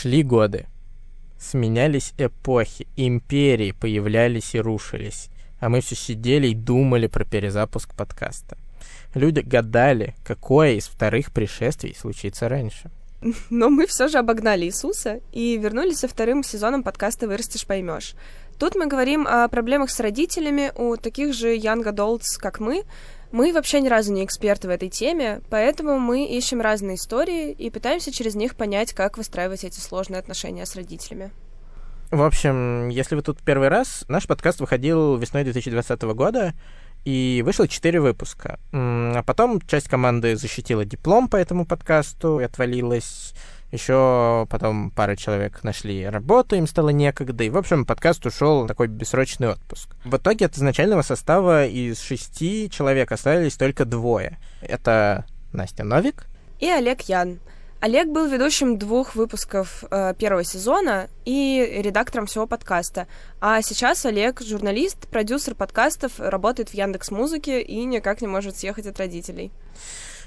Шли годы, сменялись эпохи, империи появлялись и рушились, а мы все сидели и думали про перезапуск подкаста. Люди гадали, какое из вторых пришествий случится раньше. Но мы все же обогнали Иисуса и вернулись со вторым сезоном подкаста «Вырастешь, поймешь». Тут мы говорим о проблемах с родителями у таких же young adults, как мы. Мы вообще ни разу не эксперты в этой теме, поэтому мы ищем разные истории и пытаемся через них понять, как выстраивать эти сложные отношения с родителями. В общем, если вы тут первый раз, наш подкаст выходил весной 2020 года, и вышло 4 выпуска. А потом часть команды защитила диплом по этому подкасту и отвалилась. Еще потом пара человек нашли работу, им стало некогда. И, в общем, подкаст ушел в такой бессрочный отпуск. В итоге от изначального состава из 6 человек остались только 2. Это Настя Новик и Олег Ян. Олег был ведущим 2 выпусков первого сезона и редактором всего подкаста. А сейчас Олег — журналист, продюсер подкастов, работает в Яндекс.Музыке и никак не может съехать от родителей.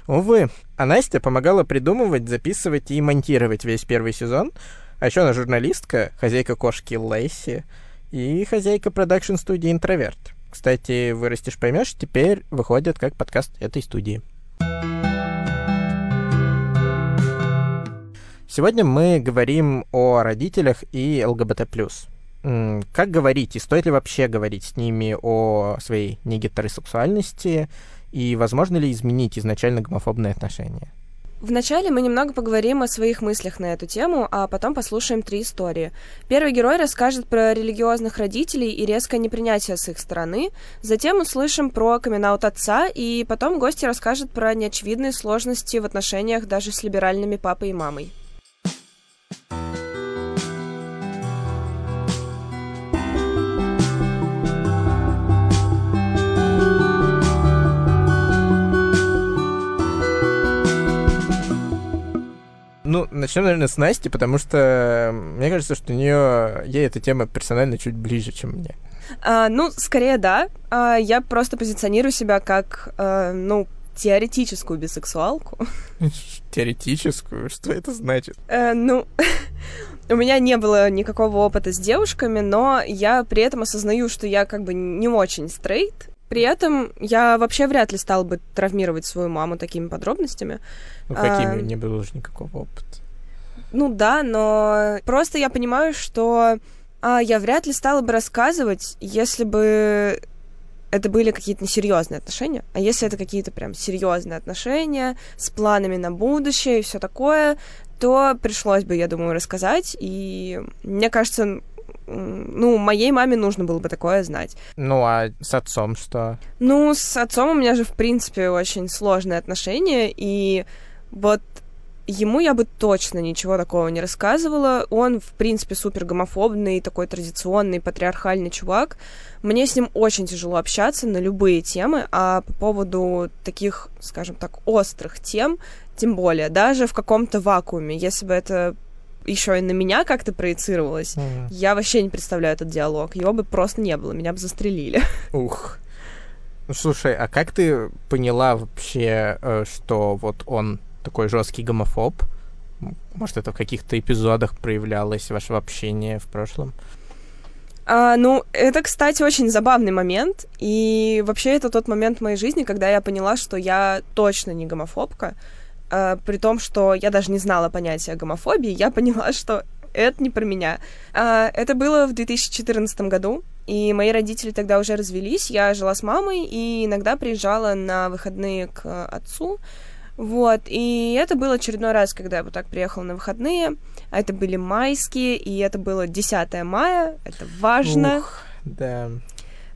Увы. А Настя помогала придумывать, записывать и монтировать весь первый сезон. А еще она журналистка, хозяйка кошки Лейси и хозяйка продакшн-студии «Интроверт». Кстати, «Вырастешь, поймешь» теперь выходит как подкаст этой студии. Сегодня мы говорим о родителях и ЛГБТ+. Как говорить и стоит ли вообще говорить с ними о своей негетеросексуальности и возможно ли изменить изначально гомофобные отношения? Вначале мы немного поговорим о своих мыслях на эту тему, а потом послушаем 3 истории. Первый герой расскажет про религиозных родителей и резкое непринятие с их стороны, затем услышим про камин-аут отца, и потом гости расскажут про неочевидные сложности в отношениях даже с либеральными папой и мамой. Ну, начнем, наверное, с Насти, потому что мне кажется, что ей эта тема персонально чуть ближе, чем мне. Скорее да. Я просто позиционирую себя как, теоретическую бисексуалку. Теоретическую? Что это значит? У меня не было никакого опыта с девушками, но я при этом осознаю, что я как бы не очень стрейт. При этом я вообще вряд ли стала бы травмировать свою маму такими подробностями. Какими? Не было уже никакого опыта. Но просто я понимаю, что я вряд ли стала бы рассказывать, если бы это были какие-то несерьезные отношения. А если это какие-то прям серьезные отношения с планами на будущее и все такое, то пришлось бы, я думаю, рассказать. И мне кажется... моей маме нужно было бы такое знать. А с отцом что? С отцом у меня же, в принципе, очень сложные отношения, и вот ему я бы точно ничего такого не рассказывала. Он, в принципе, супер гомофобный, такой традиционный, патриархальный чувак. Мне с ним очень тяжело общаться на любые темы, а по поводу таких, скажем так, острых тем, тем более, даже в каком-то вакууме, если бы это... еще и на меня как-то проецировалось, я вообще не представляю этот диалог. Его бы просто не было, меня бы застрелили. Ух. Слушай, а как ты поняла вообще, что вот он такой жесткий гомофоб? Может, это в каких-то эпизодах проявлялось вашего общения в прошлом? Это, кстати, очень забавный момент. И вообще это тот момент в моей жизни, когда я поняла, что я точно не гомофобка. При том, что я даже не знала понятия гомофобии, я поняла, что это не про меня. Это было в 2014 году, и мои родители тогда уже развелись, я жила с мамой и иногда приезжала на выходные к отцу. Вот, и это был очередной раз, когда я вот так приехала на выходные, а это были майские, и это было 10 мая, это важно. Ух, да.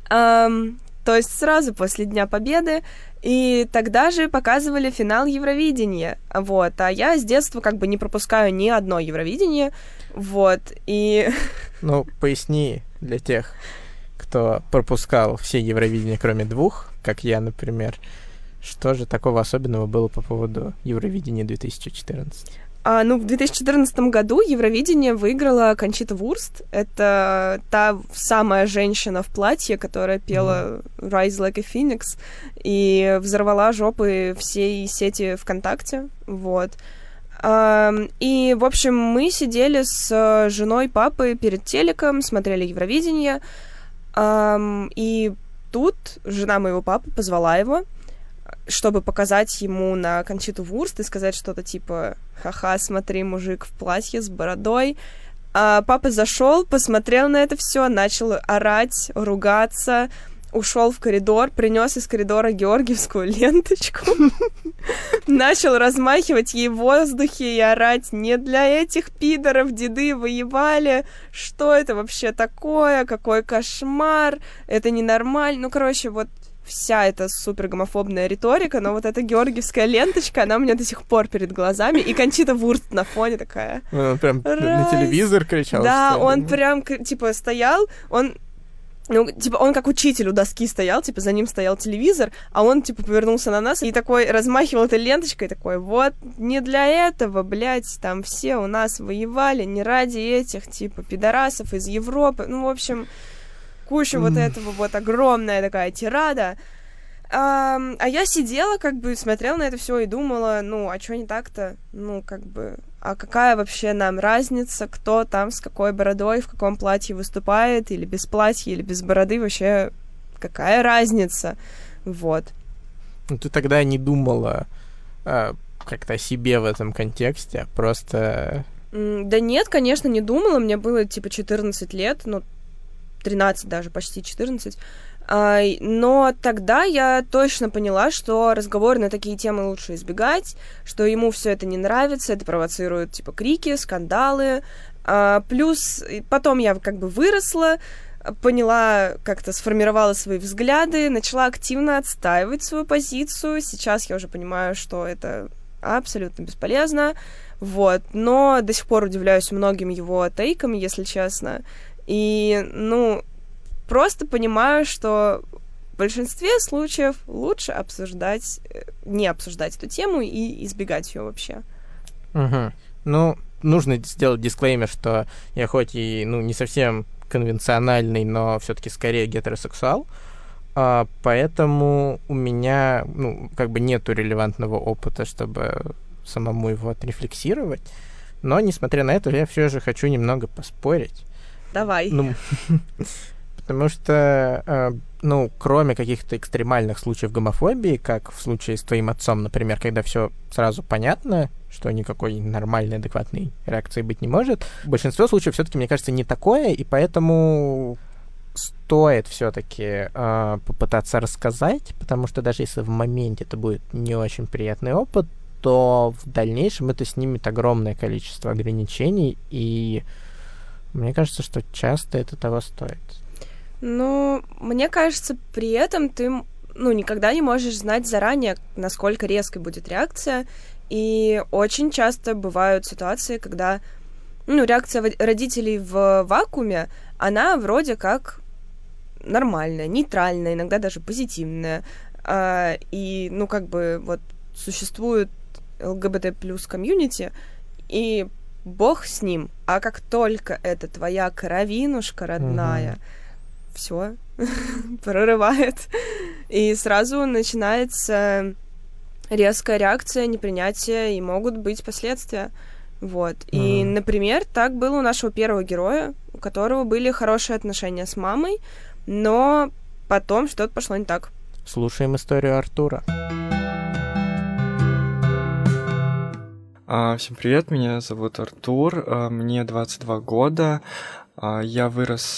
То есть сразу после Дня Победы, и тогда же показывали финал Евровидения, вот, а я с детства как бы не пропускаю ни одно Евровидение, вот, и... поясни для тех, кто пропускал все Евровидения, кроме 2, как я, например, что же такого особенного было по поводу Евровидения 2014? В 2014 году Евровидение выиграла Кончита Вурст. Это та самая женщина в платье, которая пела «Rise like a Phoenix» и взорвала жопы всей сети ВКонтакте. Вот. И, в общем, мы сидели с женой папы перед телеком, смотрели Евровидение, и тут жена моего папы позвала его, чтобы показать ему на Кончиту Вурст и сказать что-то типа «Ха-ха, смотри, мужик в платье с бородой». А папа зашел, посмотрел на это все, начал орать, ругаться, ушел в коридор, принес из коридора георгиевскую ленточку, начал размахивать ей в воздухе и орать: «Не для этих пидоров деды воевали, что это вообще такое, какой кошмар, это ненормально». Ну, короче, вот вся эта супергомофобная риторика, но вот эта георгиевская ленточка, она у меня до сих пор перед глазами, и Кончита Вурст на фоне такая. Он прям на телевизор кричал. Да, он прям, типа, стоял, он... Ну, типа, он как учитель у доски стоял, типа, за ним стоял телевизор, а он, типа, повернулся на нас и такой размахивал этой ленточкой, такой: «Вот, не для этого, блядь, там все у нас воевали, не ради этих, типа, пидорасов из Европы». Ну, в общем, куча вот этого вот, огромная такая тирада. А я сидела, как бы, смотрела на это все и думала: ну, а что не так-то? Ну, как бы, а какая вообще нам разница, кто там с какой бородой, в каком платье выступает, или без платья, или без бороды, вообще какая разница? Вот. Ну, ты тогда не думала как-то о себе в этом контексте, просто... Да нет, конечно, не думала, мне было, типа, 14 лет, ну, 13 даже, почти 14, но тогда я точно поняла, что разговоры на такие темы лучше избегать, что ему все это не нравится, это провоцирует, типа, крики, скандалы. Плюс потом я как бы выросла, поняла, как-то сформировала свои взгляды, начала активно отстаивать свою позицию. Сейчас я уже понимаю, что это абсолютно бесполезно, вот. Но до сих пор удивляюсь многим его тейкам, если честно. И, ну... Просто понимаю, что в большинстве случаев лучше обсуждать, не обсуждать эту тему и избегать ее вообще. Угу. Ну, нужно сделать дисклеймер, что я хоть и, ну, не совсем конвенциональный, но все-таки скорее гетеросексуал, поэтому у меня, ну, как бы нету релевантного опыта, чтобы самому его отрефлексировать. Но, несмотря на это, я все же хочу немного поспорить. Давай. Ну... Потому что, ну, кроме каких-то экстремальных случаев гомофобии, как в случае с твоим отцом, например, когда все сразу понятно, что никакой нормальной, адекватной реакции быть не может, большинство случаев все-таки, мне кажется, не такое, и поэтому стоит все-таки попытаться рассказать, потому что даже если в моменте это будет не очень приятный опыт, то в дальнейшем это снимет огромное количество ограничений, и мне кажется, что часто это того стоит. Ну, мне кажется, при этом ты, ну, никогда не можешь знать заранее, насколько резкой будет реакция, и очень часто бывают ситуации, когда, ну, реакция родителей в вакууме, она вроде как нормальная, нейтральная, иногда даже позитивная, и, ну, как бы, вот, существует ЛГБТ+ комьюнити, и бог с ним, а как только это твоя кровинушка родная... все прорывает, и сразу начинается резкая реакция, непринятие, и могут быть последствия, вот. И, например, так было у нашего первого героя, у которого были хорошие отношения с мамой, но потом что-то пошло не так. Слушаем историю Артура. Всем привет, меня зовут Артур, мне 22 года. Я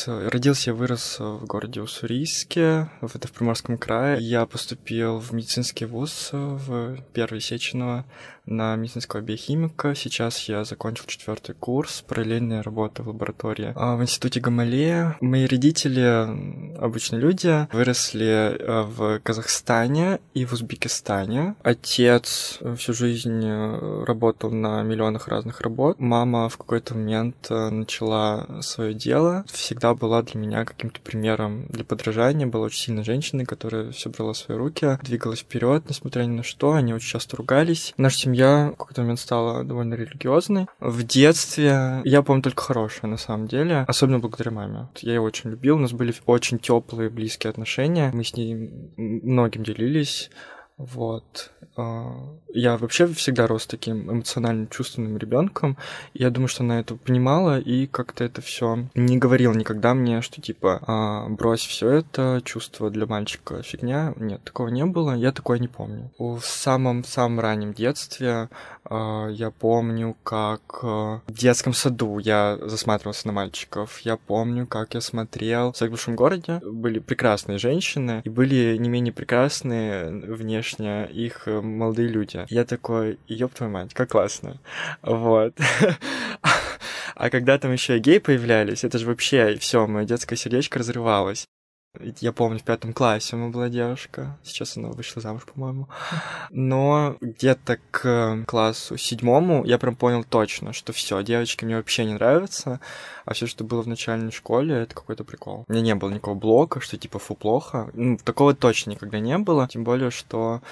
родился и вырос в городе Уссурийске, это в Приморском крае. Я поступил в медицинский вуз в первый Сеченова на медицинского биохимика. Сейчас я закончил 4-й курс, параллельная работа в лаборатории в институте Гамалея. Мои родители, обычные люди, выросли в Казахстане и в Узбекистане. Отец всю жизнь работал на миллионах разных работ. Мама в какой-то момент начала свою дело, всегда была для меня каким-то примером для подражания, была очень сильной женщиной, которая все брала в свои руки, двигалась вперед, несмотря ни на что, они очень часто ругались. Наша семья в какой-то момент стала довольно религиозной. В детстве я помню только хорошее, на самом деле, особенно благодаря маме. Я ее очень любил, у нас были очень теплые, близкие отношения, мы с ней многим делились. Вот. Я вообще всегда рос таким эмоционально чувственным ребенком. Я думаю, что она это понимала и как-то это все не говорила никогда мне, что типа брось все это, чувство для мальчика фигня. Нет, такого не было, я такое не помню. В самом-самом раннем детстве я помню, как в детском саду я засматривался на мальчиков. Я помню, как я смотрел в большом городе. Были прекрасные женщины и были не менее прекрасные внешне их молодые люди. Я такой, ёб твою мать, как классно. Вот. А когда там еще и геи появлялись, это же вообще все, мое детское сердечко разрывалось. Я помню, в 5 классе у меня была девушка. Сейчас она вышла замуж, по-моему. Но где-то к классу 7 я прям понял точно, что все, девочки мне вообще не нравятся, а все, что было в начальной школе, это какой-то прикол. У меня не было никакого блока, что типа фу, плохо. Ну, такого точно никогда не было. Тем более, что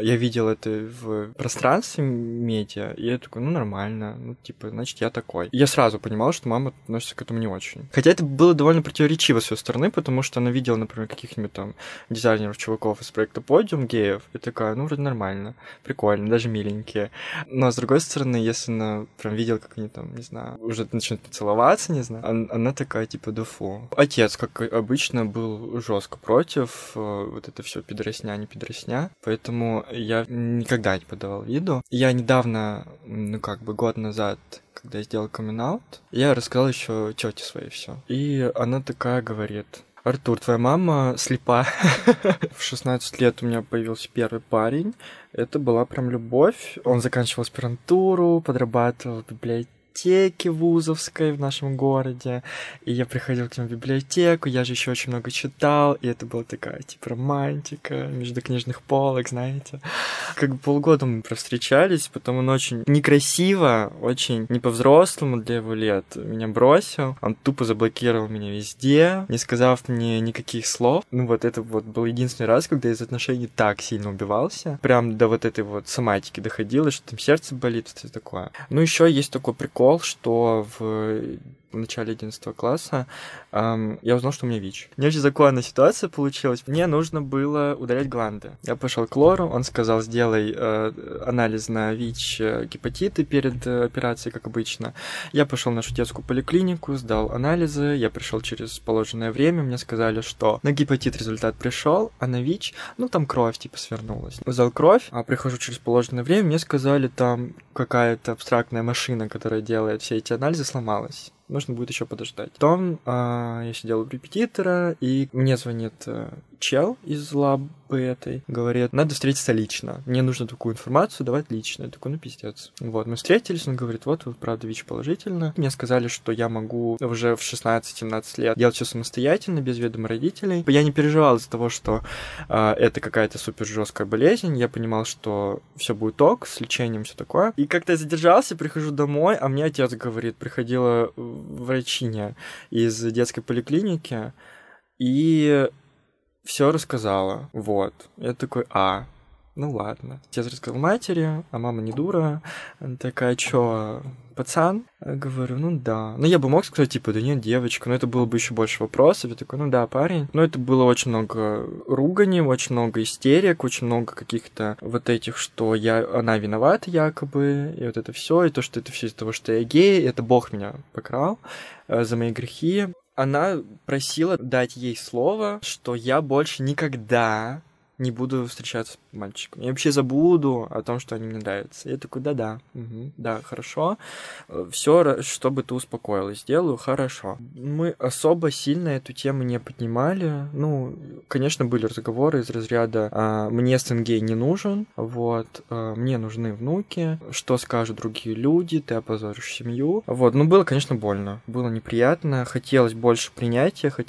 я видел это в пространстве медиа, и я такой, ну нормально, ну типа, значит, я такой. Я сразу понимал, что мама относится к этому не очень. Хотя это было довольно противоречиво с ее стороны, потому что она видела, например, каких-нибудь там дизайнеров, чуваков из проекта «Подиум геев», и такая, ну, вроде нормально, прикольно, даже миленькие. Но, с другой стороны, если она прям видела, как они там, не знаю, уже начинают целоваться, не знаю, она такая, типа, да фу. Отец, как обычно, был жестко против, вот это все пидоросня, не пидоросня, поэтому я никогда не подавал виду. Я недавно, ну, как бы год назад, когда я сделал камин-аут, я рассказал еще тете своей все. И она такая говорит: Артур, твоя мама слепа. В 16 лет у меня появился первый парень. Это была прям любовь. Он заканчивал аспирантуру, подрабатывал в библиотеке вузовской в нашем городе. И я приходил к нему в библиотеку, я же еще очень много читал. И это была такая, типа, романтика между книжных полок, знаете. Как бы полгода мы провстречались, потом он очень некрасиво, очень не по-взрослому для его лет меня бросил. Он тупо заблокировал меня везде, не сказав мне никаких слов. Ну вот это вот был единственный раз, когда я из отношений так сильно убивался. Прям до вот этой вот соматики доходило, что там сердце болит, все такое. Ну еще есть такой прикол, что в начале 11 класса я узнал, что у меня ВИЧ. У меня очень законная ситуация получилась. Мне нужно было удалять гланды. Я пошел к лору, он сказал, сделай анализ на ВИЧ, гепатиты перед операцией, как обычно. Я пошел в нашу детскую поликлинику, сдал анализы, я пришел через положенное время, мне сказали, что на гепатит результат пришел, а на ВИЧ, ну там кровь типа свернулась. Сдал кровь, а прихожу через положенное время, мне сказали, там какая-то абстрактная машина, которая делает все эти анализы, сломалась. Нужно будет еще подождать. Потом я сидел у репетитора, и мне звонит чел из лабы этой, говорит, надо встретиться лично. Мне нужно такую информацию давать лично. Я такой, ну пиздец. Вот, мы встретились, он говорит, вот, вы правда ВИЧ положительно. Мне сказали, что я могу уже в 16-17 лет делать все самостоятельно, без ведома родителей. Я не переживал из-за того, что это какая-то супер жесткая болезнь. Я понимал, что все будет ок, с лечением все такое. И как-то я задержался, прихожу домой, а мне отец говорит, приходила врачиня из детской поликлиники, и все рассказала. Вот. Я такой, ну ладно. Отец рассказал матери, а мама не дура. Она такая, чё, пацан? Я говорю, ну да. Ну я бы мог сказать, типа, да нет, девочка, но это было бы еще больше вопросов. Я такой, ну да, парень. Но это было очень много руганий, очень много истерик, очень много каких-то вот этих, что она виновата якобы, и вот это все, и то, что это все из-за того, что я гей, это Бог меня покрал за мои грехи. Она просила дать ей слово, что я больше никогда не буду встречаться с мальчиком. Я вообще забуду о том, что они мне нравятся. Я такой, да-да, угу, да, хорошо. Все, чтобы ты успокоилась, сделаю, хорошо. Мы особо сильно эту тему не поднимали. Ну, конечно, были разговоры из разряда «мне сын гей не нужен», вот, «мне нужны внуки», «что скажут другие люди», «ты опозоришь семью». Вот, ну, было, конечно, больно, было неприятно. Хотелось больше принятия, как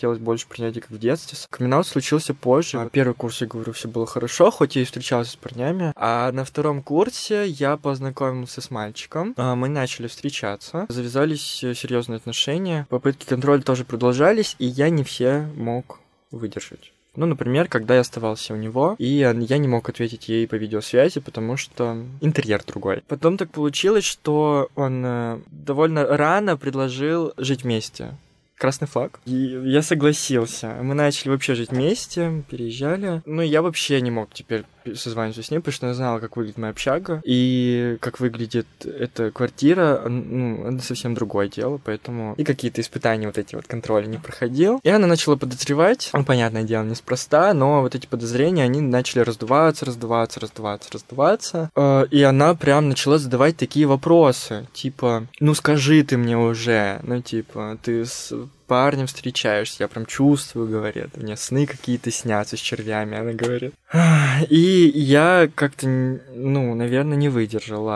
в детстве. Камин-аут случился позже. Первый курс, я говорю, все было хорошо, хоть я и встречался с парнями. А на 2 курсе я познакомился с мальчиком. Мы начали встречаться. Завязались серьезные отношения. Попытки контроля тоже продолжались, и я не все мог выдержать. Ну, например, когда я оставался у него, и я не мог ответить ей по видеосвязи, потому что интерьер другой. Потом так получилось, что он довольно рано предложил жить вместе. Красный флаг. И я согласился. Мы начали вообще жить вместе, переезжали. Ну, я вообще не мог теперь созваниваться с ней, потому что она знала, как выглядит моя общага, и как выглядит эта квартира, ну, это совсем другое дело, поэтому и какие-то испытания вот эти вот контроля не проходил. И она начала подозревать, ну, понятное дело, неспроста, но вот эти подозрения, они начали раздуваться, и она прям начала задавать такие вопросы, типа, ну, скажи ты мне уже, ну, типа, ты с парнем встречаешься, я прям чувствую, говорит, мне сны какие-то снятся с червями, она говорит. И я как-то, ну, наверное, не выдержал,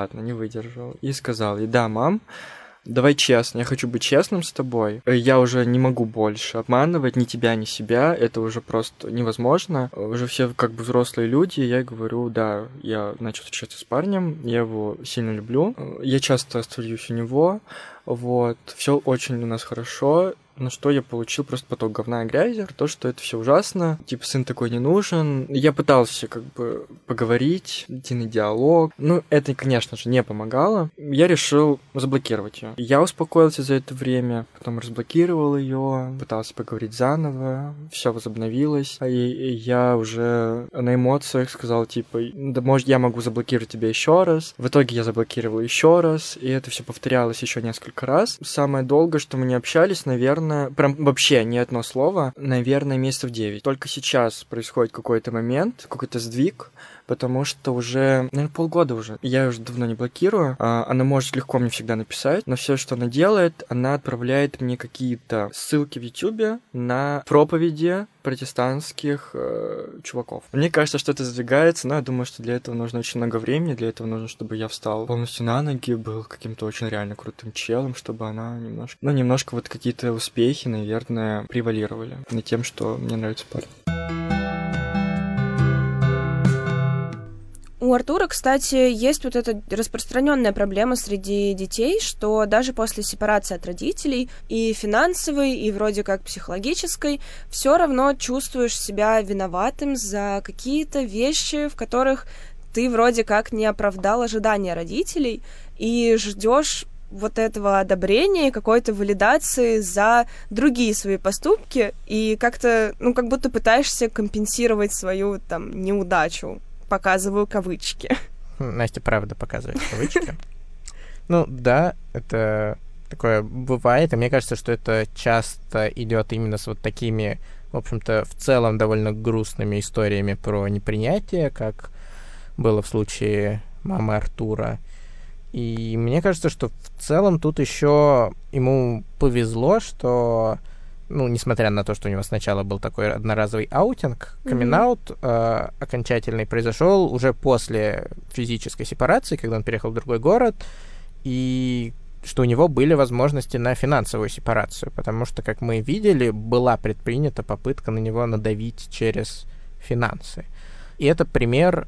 и сказал ей: да, мам, давай честно, я хочу быть честным с тобой, я уже не могу больше обманывать ни тебя, ни себя, это уже просто невозможно, уже все как бы взрослые люди. Я говорю: да, я начал встречаться с парнем, я его сильно люблю, я часто остаюсь у него, вот, все очень у нас хорошо, но что я получил? Просто поток говна и грязи, то, что это все ужасно, типа, сын такой не нужен. Я пытался как бы поговорить, идти на диалог, но это, конечно же, не помогало. Я решил заблокировать ее. Я успокоился за это время, потом разблокировал ее, пытался поговорить заново, все возобновилось, и я уже на эмоциях сказал, типа, да, может, я могу заблокировать тебя еще раз. В итоге я заблокировал еще раз, и это все повторялось еще несколько раз. Самое долгое, что мы не общались, наверное, прям вообще ни одно слово, наверное, месяцев 9. Только сейчас происходит какой-то момент, какой-то сдвиг, потому что уже, наверное, полгода уже. Я уже давно не блокирую. Она может легко мне всегда написать, но все, что она делает, она отправляет мне какие-то ссылки в Ютубе на проповеди протестантских чуваков. Мне кажется, что это задвигается, но я думаю, что для этого нужно очень много времени, для этого нужно, чтобы я встал полностью на ноги, был каким-то очень реально крутым челом, чтобы она немножко, ну, немножко вот какие-то успехи, наверное, превалировали над тем, что мне нравится парень. У Артура, кстати, есть вот эта распространенная проблема среди детей, что даже после сепарации от родителей, и финансовой, и вроде как психологической, все равно чувствуешь себя виноватым за какие-то вещи, в которых ты вроде как не оправдал ожидания родителей, и ждешь вот этого одобрения и какой-то валидации за другие свои поступки, и как-то, ну, как будто пытаешься компенсировать свою, там, неудачу. Показываю кавычки. Настя, правда, показывает кавычки. Ну да, это такое бывает, и мне кажется, что это часто идет именно с вот такими, в общем-то, в целом довольно грустными историями про непринятие, как было в случае мамы Артура. И мне кажется, что в целом тут еще ему повезло, что, ну, несмотря на то, что у него сначала был такой одноразовый аутинг, камин-аут окончательный произошел уже после физической сепарации, когда он переехал в другой город, и что у него были возможности на финансовую сепарацию, потому что, как мы видели, была предпринята попытка на него надавить через финансы. И это пример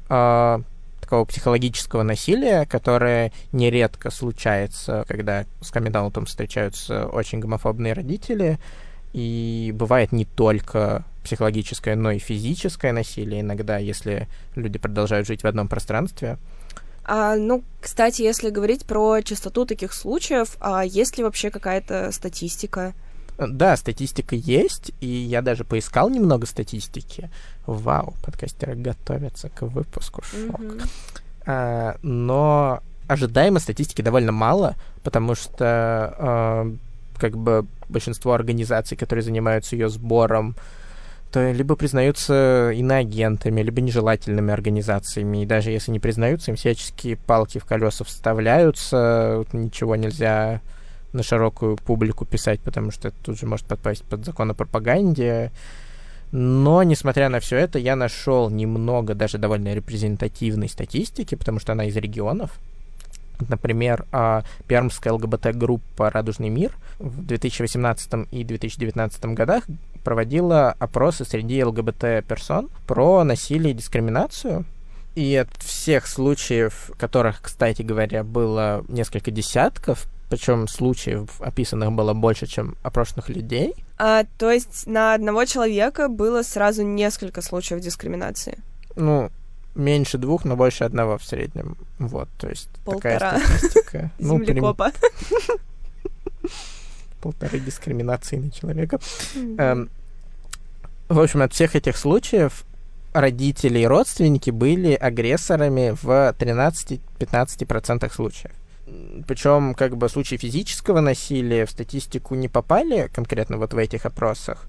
такого психологического насилия, которое нередко случается, когда с камин-аутом встречаются очень гомофобные родители. И бывает не только психологическое, но и физическое насилие иногда, если люди продолжают жить в одном пространстве. Ну, кстати, если говорить про частоту таких случаев, есть ли вообще какая-то статистика? Да, статистика есть, и я даже поискал немного статистики. Вау, подкастеры готовятся к выпуску, шок. Но ожидаемо статистики довольно мало, потому что как бы большинство организаций, которые занимаются ее сбором, то либо признаются иноагентами, либо нежелательными организациями, и даже если не признаются, им всяческие палки в колеса вставляются, ничего нельзя на широкую публику писать, потому что это тут же может подпасть под закон о пропаганде. Но, несмотря на все это, я нашел немного даже довольно репрезентативной статистики, потому что она из регионов. Например, пермская ЛГБТ-группа «Радужный мир» в 2018 и 2019 годах проводила опросы среди ЛГБТ-персон про насилие и дискриминацию. И от всех случаев, которых, кстати говоря, было несколько десятков, причем случаев описанных было больше, чем опрошенных людей. То есть на одного человека было сразу несколько случаев дискриминации? Ну, меньше двух, но больше одного в среднем. Вот, то есть такая статистика. Землекопа. Полторы дискриминации на человека. В общем, от всех этих случаев родители и родственники были агрессорами в 13-15% случаев. Причем, как бы, случаи физического насилия в статистику не попали конкретно вот в этих опросах,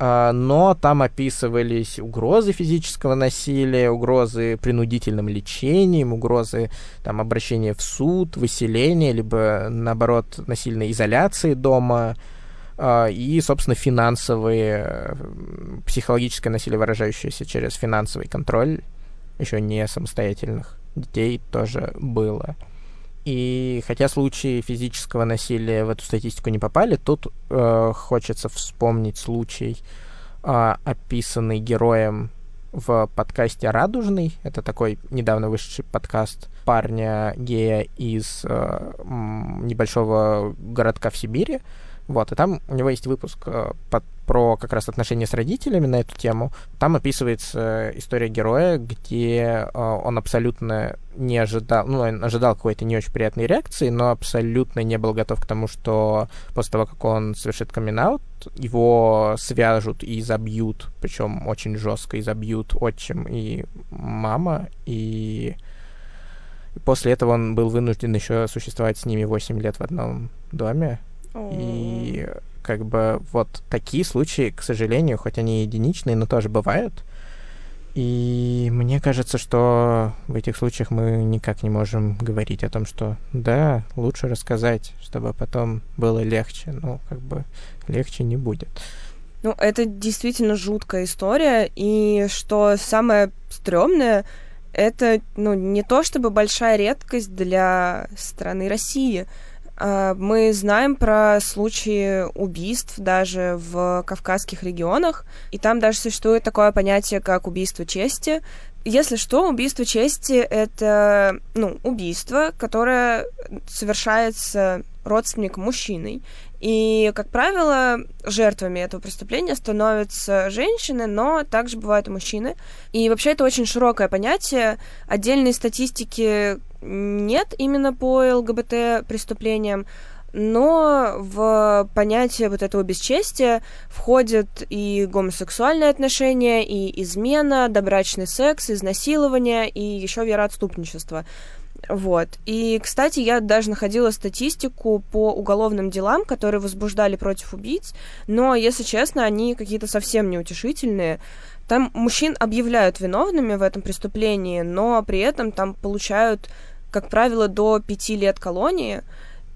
но там описывались угрозы физического насилия, угрозы принудительным лечением, угрозы там обращения в суд, выселения, либо, наоборот, насильной изоляции дома, и, собственно, финансовые, психологическое насилие, выражающееся через финансовый контроль еще не самостоятельных детей, тоже было. И хотя случаи физического насилия в эту статистику не попали, тут хочется вспомнить случай, описанный героем в подкасте «Радужный». Это такой недавно вышедший подкаст парня-гея из небольшого городка в Сибири. Вот, и там у него есть выпуск про как раз отношения с родителями на эту тему. Там описывается история героя, где он абсолютно не ожидал, ну, он ожидал какой-то не очень приятной реакции, но абсолютно не был готов к тому, что после того, как он совершит камин-аут, его свяжут и забьют, причем очень жестко, и забьют отчим и мама, и после этого он был вынужден еще существовать с ними 8 лет в одном доме. И как бы вот такие случаи, к сожалению, хоть они единичные, но тоже бывают. И мне кажется, что в этих случаях мы никак не можем говорить о том, что да, лучше рассказать, чтобы потом было легче. Ну, как бы легче не будет. Ну, это действительно жуткая история. И что самое стрёмное, это, ну, не то чтобы большая редкость для страны России. Мы знаем про случаи убийств даже в кавказских регионах, и там даже существует такое понятие, как убийство чести. Если что, убийство чести — это, ну, убийство, которое совершается родственником мужчиной. И, как правило, жертвами этого преступления становятся женщины, но также бывают и мужчины. И вообще это очень широкое понятие. Отдельной статистики нет именно по ЛГБТ-преступлениям, но в понятие вот этого бесчестия входят и гомосексуальные отношения, и измена, добрачный секс, изнасилование и еще вероотступничество. Вот. И, кстати, я даже находила статистику по уголовным делам, которые возбуждали против убийц, но, если честно, они какие-то совсем неутешительные. Там мужчин объявляют виновными в этом преступлении, но при этом там получают, как правило, до 5 лет колонии.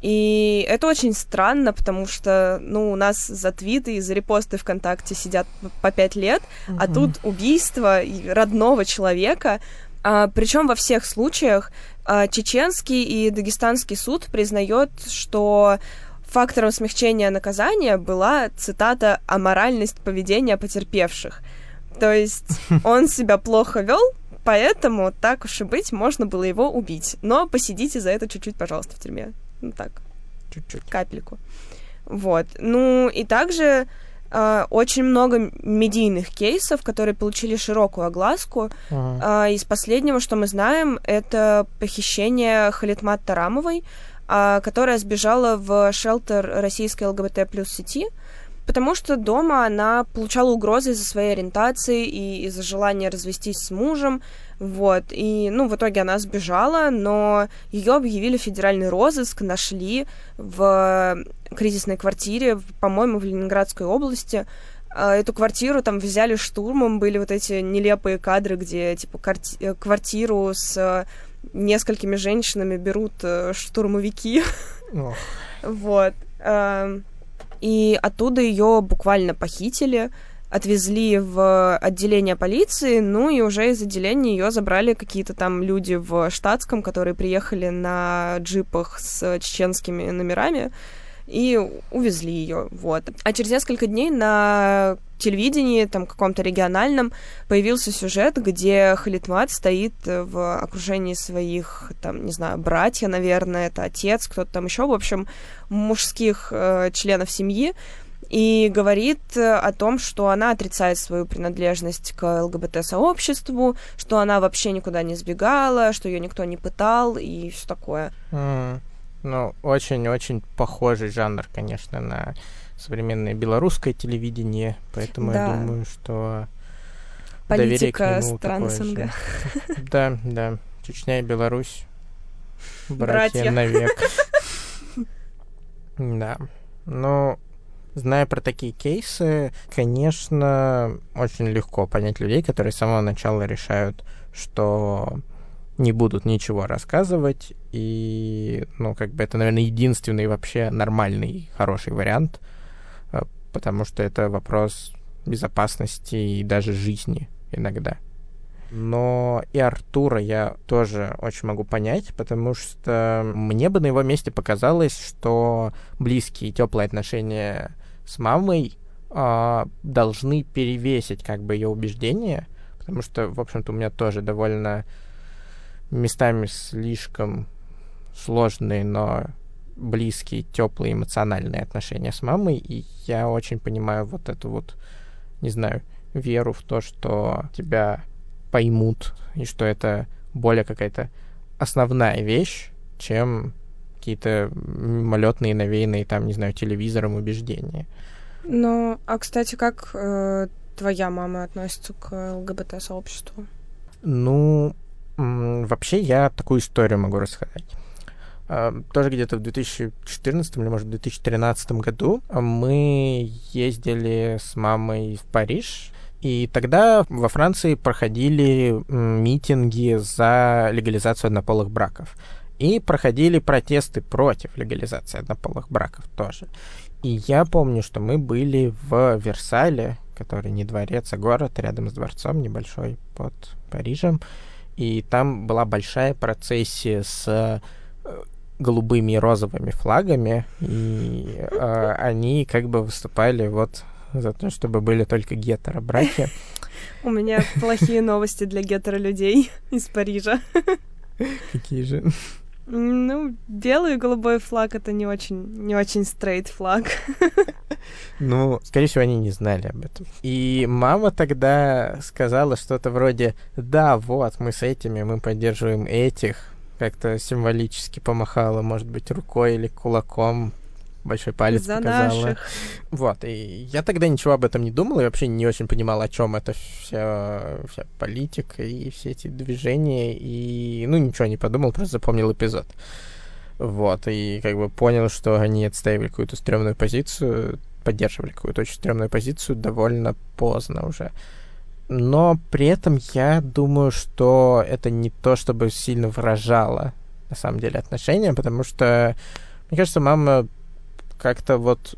И это очень странно, потому что, ну, у нас за твиты и за репосты ВКонтакте сидят по 5 лет, а тут убийство родного человека. Причем во всех случаях чеченский и дагестанский суд признает, что фактором смягчения наказания была, цитата, «аморальность поведения потерпевших». То есть он себя плохо вел, поэтому, так уж и быть, можно было его убить. Но посидите за это чуть-чуть, пожалуйста, в тюрьме. Ну так, чуть-чуть, капельку. Вот. Ну и также очень много медийных кейсов, которые получили широкую огласку. Из последнего, что мы знаем, это похищение Халитмат Тарамовой, которая сбежала в шелтер российской ЛГБТ+ сети, потому что дома она получала угрозы из-за своей ориентации и из-за желания развестись с мужем. Вот. И, ну, в итоге она сбежала, но ее объявили в федеральный розыск, нашли в кризисной квартире, по-моему, в Ленинградской области. Эту квартиру там взяли штурмом, были вот эти нелепые кадры, где, типа, квартиру с несколькими женщинами берут штурмовики. Вот. И оттуда ее буквально похитили, отвезли в отделение полиции, ну и уже из отделения ее забрали какие-то там люди в штатском, которые приехали на джипах с чеченскими номерами и увезли ее. Вот. А через несколько дней на телевидении, там каком-то региональном, появился сюжет, где Халитмат стоит в окружении своих, там, не знаю, братья, наверное, это отец, кто-то там еще, в общем, мужских членов семьи, и говорит о том, что она отрицает свою принадлежность к ЛГБТ-сообществу, что она вообще никуда не сбегала, что ее никто не пытал и все такое. Ну, очень-очень похожий жанр, конечно, на современное белорусское телевидение, поэтому да. Я думаю, что политика стран СНГ. Да, да. Чечня и Беларусь. Братья навек. Да. Ну, зная про такие кейсы, конечно, очень легко понять людей, которые с самого начала решают, что не будут ничего рассказывать. И, ну, как бы это, наверное, единственный вообще нормальный, хороший вариант, потому что это вопрос безопасности и даже жизни иногда. Но и Артура я тоже очень могу понять, потому что мне бы на его месте показалось, что близкие и теплые отношения с мамой должны перевесить как бы ее убеждения, потому что, в общем-то, у меня тоже довольно местами слишком сложные, но близкие, теплые, эмоциональные отношения с мамой, и я очень понимаю вот эту вот, не знаю, веру в то, что тебя поймут, и что это более какая-то основная вещь, чем какие-то мимолетные, навеянные, там, не знаю, телевизором убеждения. Ну, а, кстати, как твоя мама относится к ЛГБТ-сообществу? Ну, вообще я такую историю могу рассказать. Тоже где-то в 2014 или, может, в 2013 году мы ездили с мамой в Париж, и тогда во Франции проходили митинги за легализацию однополых браков. И проходили протесты против легализации однополых браков тоже. И я помню, что мы были в Версале, который не дворец, а город рядом с дворцом, небольшой под Парижем. И там была большая процессия с голубыми и розовыми флагами. И они как бы выступали вот за то, чтобы были только гетеро-браки. У меня плохие новости для гетеро-людей из Парижа. Какие же? Ну, белый и голубой флаг — это не очень стрейт флаг. Ну, скорее всего, они не знали об этом. И мама тогда сказала что-то вроде: да, вот, мы с этими, мы поддерживаем этих. Как-то символически помахала, может быть, рукой или кулаком. Большой палец за показала. Наших. Вот, и я тогда ничего об этом не думал, и вообще не очень понимал, о чем это вся политика и все эти движения, и, ну, ничего не подумал, просто запомнил эпизод. Вот, и как бы понял, что они отстаивали какую-то стрёмную позицию, поддерживали какую-то очень стрёмную позицию довольно поздно уже. Но при этом я думаю, что это не то, чтобы сильно выражало, на самом деле, отношения, потому что, мне кажется, мама как-то вот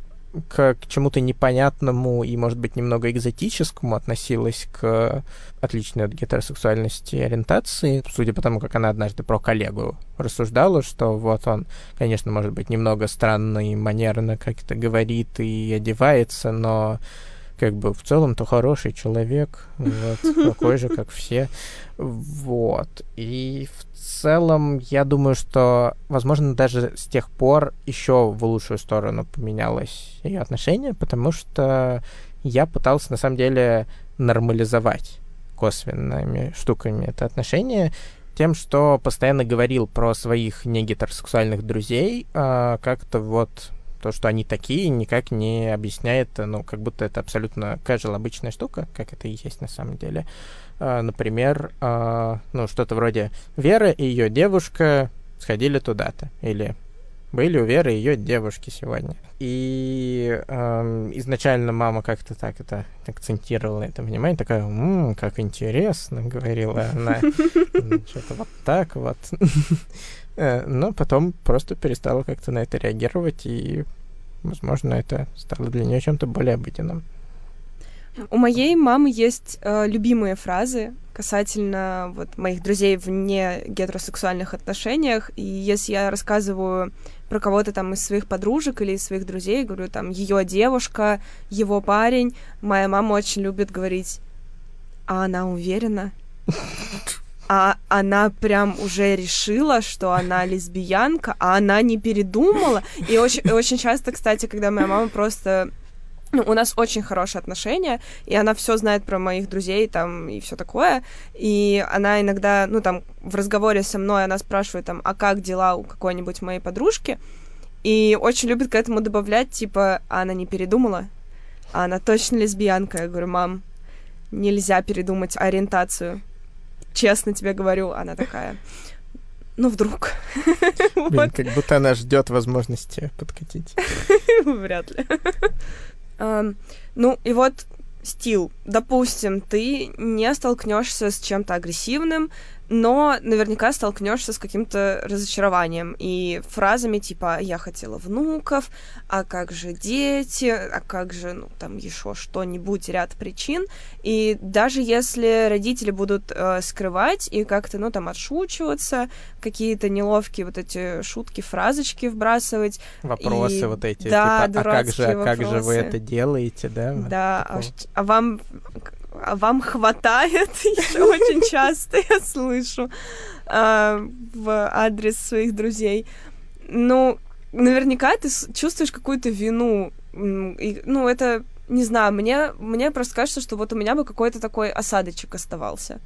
к чему-то непонятному и, может быть, немного экзотическому относилась к отличной от гетеросексуальности ориентации, судя по тому, как она однажды про коллегу рассуждала, что вот он, конечно, может быть, немного странно и манерно как-то говорит и одевается, но как бы в целом-то хороший человек, вот, такой же, как все. Вот. И в целом, я думаю, что, возможно, даже с тех пор еще в лучшую сторону поменялось ее отношение, потому что я пытался, на самом деле, нормализовать косвенными штуками это отношение тем, что постоянно говорил про своих негетеросексуальных друзей, как-то вот то, что они такие, никак не объясняет, ну, как будто это абсолютно casual, обычная штука, как это и есть на самом деле. Например, ну, что-то вроде: Вера и ее девушка сходили туда-то, или были у Веры и ее девушки сегодня. И изначально мама как-то так это акцентировала на этом внимание, такая: как интересно, говорила она, что-то вот так вот. Но потом просто перестала как-то на это реагировать, и, возможно, это стало для нее чем-то более обыденным. У моей мамы есть любимые фразы касательно вот моих друзей в негетеросексуальных отношениях, и если я рассказываю про кого-то там из своих подружек или из своих друзей, говорю там ее девушка, его парень, моя мама очень любит говорить: а она уверена? А она прям уже решила, что она лесбиянка, а она не передумала. И очень часто, кстати, когда моя мама просто... Ну, у нас очень хорошие отношения, и она все знает про моих друзей там и все такое. И она иногда, ну, там, в разговоре со мной она спрашивает там: а как дела у какой-нибудь моей подружки? И очень любит к этому добавлять, типа: а она не передумала? А она точно лесбиянка? Я говорю: мам, нельзя передумать ориентацию. Честно тебе говорю, она такая... Ну, вдруг. Блин, как будто она ждет возможности подкатить. Вряд ли. Ну, и вот стил. Допустим, ты не столкнешься с чем-то агрессивным, но наверняка столкнешься с каким-то разочарованием и фразами типа «я хотела внуков», «а как же дети», «а как же, ну, там еще что-нибудь», ряд причин. И даже если родители будут скрывать и как-то, ну, там, отшучиваться, какие-то неловкие вот эти шутки, фразочки вбрасывать. Вопросы и... вот эти, да, типа «а как же вы это делаете», да? Да, вот а вам хватает, еще очень часто я слышу в адрес своих друзей. Ну, наверняка ты чувствуешь какую-то вину. И, ну, это, не знаю, мне просто кажется, что вот у меня бы какой-то такой осадочек оставался.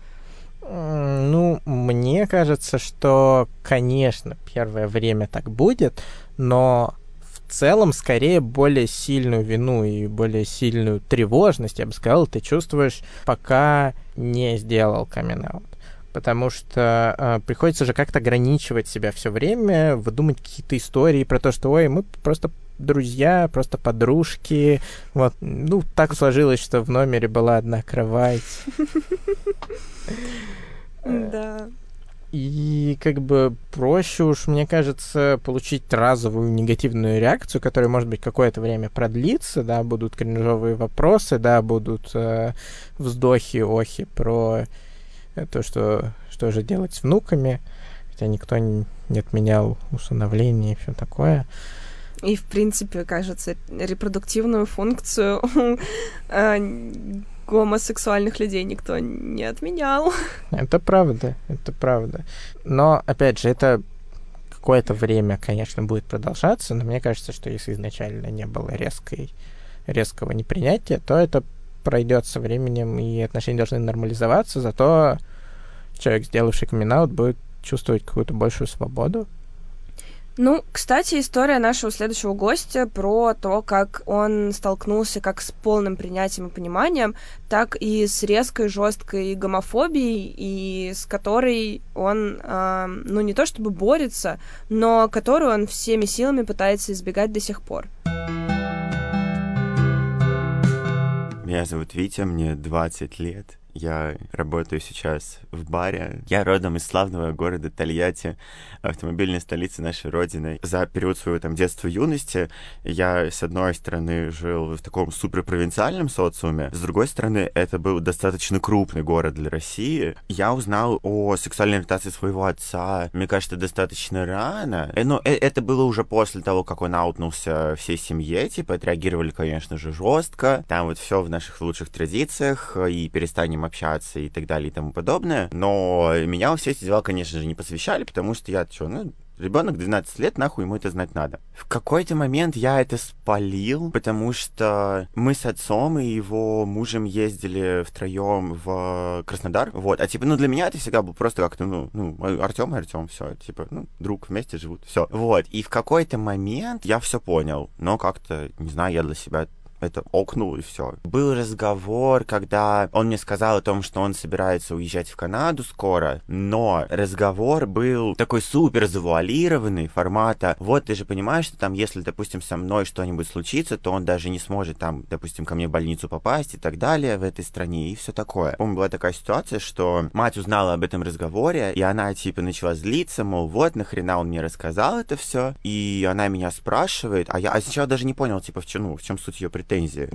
Ну, мне кажется, что, конечно, первое время так будет, но... В целом, скорее, более сильную вину и более сильную тревожность, я бы сказал, ты чувствуешь, пока не сделал камин-аут. Потому что приходится же как-то ограничивать себя все время, выдумать какие-то истории про то, что, ой, мы просто друзья, просто подружки. Вот. Ну, так сложилось, что в номере была одна кровать. Да. И как бы проще уж, мне кажется, получить разовую негативную реакцию, которая, может быть, какое-то время продлится, да, будут кринжовые вопросы, да, будут вздохи, охи про то, что же делать с внуками, хотя никто не отменял усыновление и все такое. И, в принципе, кажется, репродуктивную функцию гомосексуальных людей никто не отменял. Это правда, это правда. Но, опять же, это какое-то время, конечно, будет продолжаться, но мне кажется, что если изначально не было резкого непринятия, то это пройдет со временем, и отношения должны нормализоваться, зато человек, сделавший камин-аут, будет чувствовать какую-то большую свободу. Ну, кстати, история нашего следующего гостя про то, как он столкнулся как с полным принятием и пониманием, так и с резкой, жесткой гомофобией, и с которой он, ну, не то чтобы борется, но которую он всеми силами пытается избегать до сих пор. Меня зовут Витя, мне 20 лет. Я работаю сейчас в баре. Я родом из славного города Тольятти, автомобильной столицы нашей родины. За период своего там детства и юности я, с одной стороны, жил в таком суперпровинциальном социуме, с другой стороны, это был достаточно крупный город для России. Я узнал о сексуальной ориентации своего отца, мне кажется, достаточно рано. Но это было уже после того, как он аутнулся всей семье, типа, отреагировали, конечно же, жестко. Там вот все в наших лучших традициях, и перестанем общаться и так далее и тому подобное. Но меня все эти дела, конечно же, не посвящали, потому что я, ребенок 12 лет, нахуй ему это знать надо. В какой-то момент я это спалил, потому что мы с отцом и его мужем ездили втроем в Краснодар, вот. А для меня это всегда был просто как-то, Артём, все, друг, вместе живут, все, вот. И в какой-то момент я все понял, но как-то, не знаю, я для себя это окнул, и все. Был разговор, когда он мне сказал о том, что он собирается уезжать в Канаду скоро, но разговор был такой супер завуалированный, формата «вот ты же понимаешь, что там, если, допустим, со мной что-нибудь случится, то он даже не сможет там, допустим, ко мне в больницу попасть и так далее в этой стране», и все такое. Помню, была такая ситуация, что мать узнала об этом разговоре, и она, начала злиться, мол, вот, нахрена он мне рассказал это все, и она меня спрашивает, а я сначала даже не понял, в чем суть ее претензии.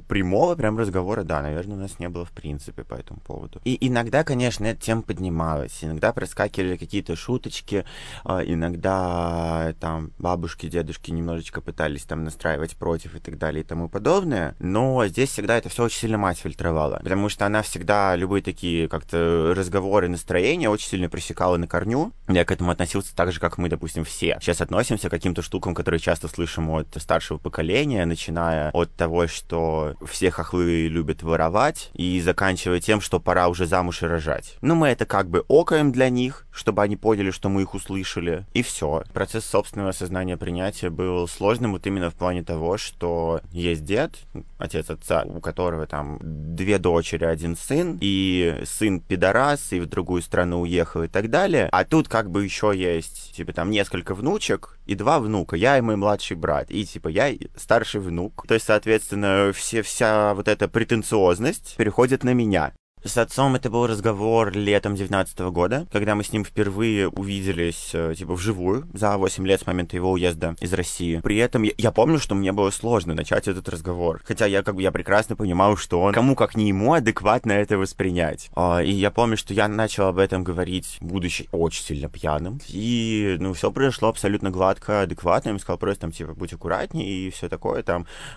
Прямого прям разговора, да, наверное, у нас не было в принципе по этому поводу. И иногда, конечно, эта тема поднималась, иногда проскакивали какие-то шуточки, иногда там бабушки, дедушки немножечко пытались там настраивать против и так далее и тому подобное, но здесь всегда это все очень сильно мать фильтровала, потому что она всегда любые такие как-то разговоры, настроения очень сильно пресекала на корню. Я к этому относился так же, как мы, допустим, все сейчас относимся к каким-то штукам, которые часто слышим от старшего поколения, начиная от того, что всех хохлы любят воровать, и заканчивая тем, что пора уже замуж и рожать. Ну, мы это как бы окаем для них, чтобы они поняли, что мы их услышали, и все. Процесс собственного осознания принятия был сложным вот именно в плане того, что есть дед, отец отца, у которого там 2 дочери, 1 сын, и сын пидорас, и в другую страну уехал и так далее. А тут как бы еще есть, типа, там несколько внучек и 2 внука, я и мой младший брат, и типа я старший внук. То есть, соответственно, вся вот эта претенциозность переходит на меня. С отцом это был разговор летом 2019 года, когда мы с ним впервые увиделись, типа, вживую, за 8 лет с момента его уезда из России. При этом я помню, что мне было сложно начать этот разговор. Хотя я прекрасно понимал, что он, кому как не ему, адекватно это воспринять. И я помню, что я начал об этом говорить, будучи очень сильно пьяным. И, все произошло абсолютно гладко, адекватно. Я ему сказал просто, будь аккуратнее и все такое,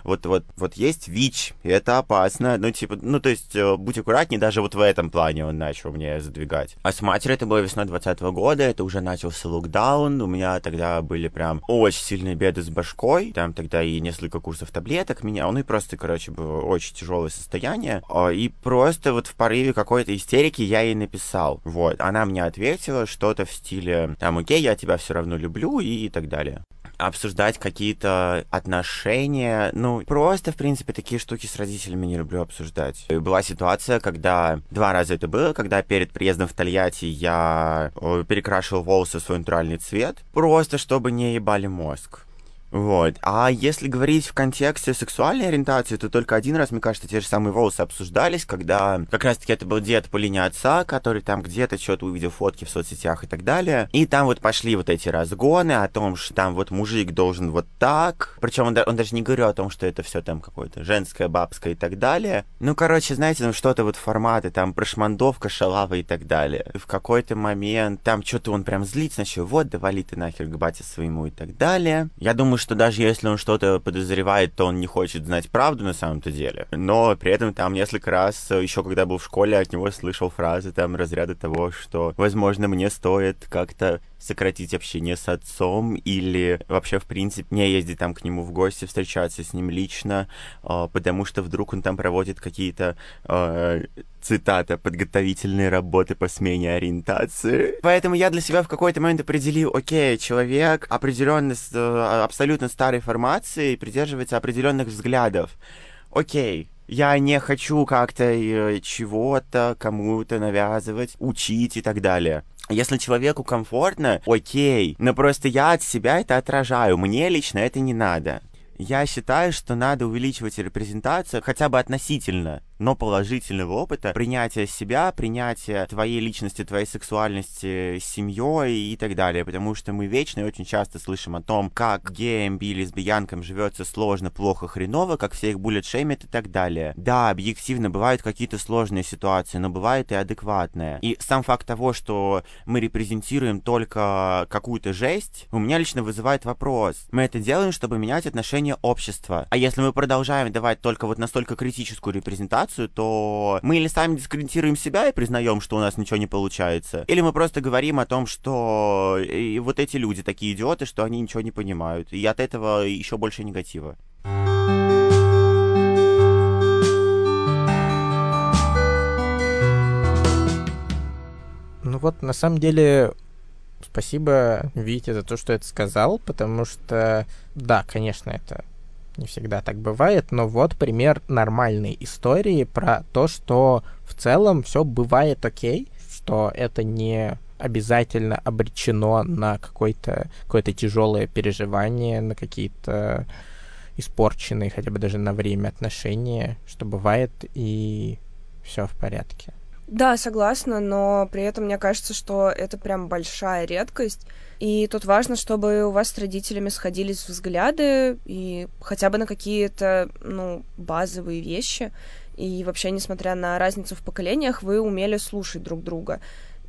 вот есть ВИЧ, и это опасно. Будь аккуратнее, даже вот в этом плане он начал мне задвигать. А с матерью это была весна 2020 года, это уже начался локдаун, у меня тогда были прям очень сильные беды с башкой, там тогда и несколько курсов таблеток меня, ну и просто, было очень тяжелое состояние, и просто вот в порыве какой-то истерики я ей написал, она мне ответила что-то в стиле, окей, я тебя все равно люблю и так далее. Обсуждать какие-то отношения, просто, в принципе, такие штуки с родителями не люблю обсуждать. И была ситуация, когда 2 раза это было, когда перед приездом в Тольятти я перекрашивал волосы в свой натуральный цвет, просто чтобы не ебали мозг. А если говорить в контексте сексуальной ориентации, то только 1 раз, мне кажется, те же самые волосы обсуждались, когда как раз-таки это был дед по линии отца, который там где-то что-то увидел фотки в соцсетях и так далее. И там пошли эти разгоны о том, что там мужик должен так. Причем он даже не говорил о том, что это все там какое-то женское, бабское и так далее. Что-то форматы, прошмандовка, шалава и так далее. В какой-то момент там что-то он прям злится, давали ты нахер к бате своему и так далее. Я думаю, что даже если он что-то подозревает, то он не хочет знать правду на самом-то деле. Но при этом там несколько раз, еще когда был в школе, от него слышал фразы разряда того, что, возможно, мне стоит как-то сократить общение с отцом или вообще, в принципе, не ездить к нему в гости, встречаться с ним лично, потому что вдруг он проводит какие-то, цитата, подготовительные работы по смене ориентации. Поэтому я для себя в какой-то момент определил, окей, человек определенно абсолютно старой формации придерживается определенных взглядов. Окей. Я не хочу как-то чего-то кому-то навязывать, учить и так далее. Если человеку комфортно, окей, но просто я от себя это отражаю, мне лично это не надо. Я считаю, что надо увеличивать репрезентацию хотя бы относительно, но положительного опыта, принятия себя, принятия твоей личности, твоей сексуальности, семьей и так далее, потому что мы вечно и очень часто слышим о том, как геям, би, лесбиянкам живется сложно, плохо, хреново, как все их буллет-шеймят и так далее. Да, объективно бывают какие-то сложные ситуации, но бывает и адекватные. И сам факт того, что мы репрезентируем только какую-то жесть, у меня лично вызывает вопрос. Мы это делаем, чтобы менять отношения общества. А если мы продолжаем давать только настолько критическую репрезентацию, то мы или сами дискредитируем себя и признаем, что у нас ничего не получается, или мы просто говорим о том, что и вот эти люди такие идиоты, что они ничего не понимают, и от этого еще больше негатива. На самом деле... Спасибо, Витя, за то, что это сказал, потому что, да, конечно, это не всегда так бывает, но пример нормальной истории про то, что в целом все бывает окей, что это не обязательно обречено на какое-то тяжелое переживание, на какие-то испорченные хотя бы даже на время отношения, что бывает, и все в порядке. Да, согласна, но при этом мне кажется, что это прям большая редкость, и тут важно, чтобы у вас с родителями сходились взгляды и хотя бы на какие-то, базовые вещи, и вообще, несмотря на разницу в поколениях, вы умели слушать друг друга,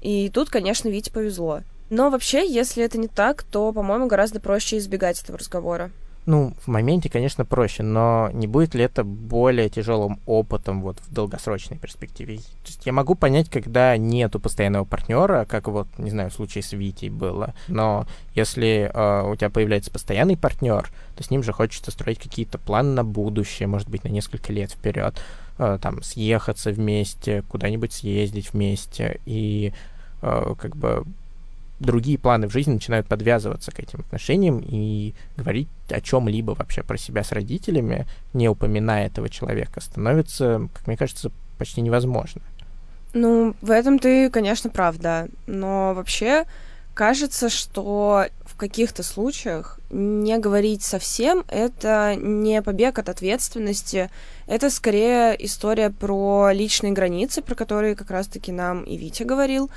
и тут, конечно, Вите повезло. Но вообще, если это не так, то, по-моему, гораздо проще избегать этого разговора. Ну, в моменте, конечно, проще, но не будет ли это более тяжелым опытом вот в долгосрочной перспективе? То есть я могу понять, когда нету постоянного партнера, как вот, не знаю, в случае с Витей было, но если у тебя появляется постоянный партнер, то с ним же хочется строить какие-то планы на будущее, может быть, на несколько лет вперед, там, съехаться вместе, куда-нибудь съездить вместе, и как бы другие планы в жизни начинают подвязываться к этим отношениям, и говорить о чем-либо вообще про себя с родителями, не упоминая этого человека, становится, как мне кажется, почти невозможно. Ну, в этом ты, конечно, прав, да. Но вообще кажется, что в каких-то случаях не говорить совсем — это не побег от ответственности, это скорее история про личные границы, про которые как раз-таки нам и Витя говорил.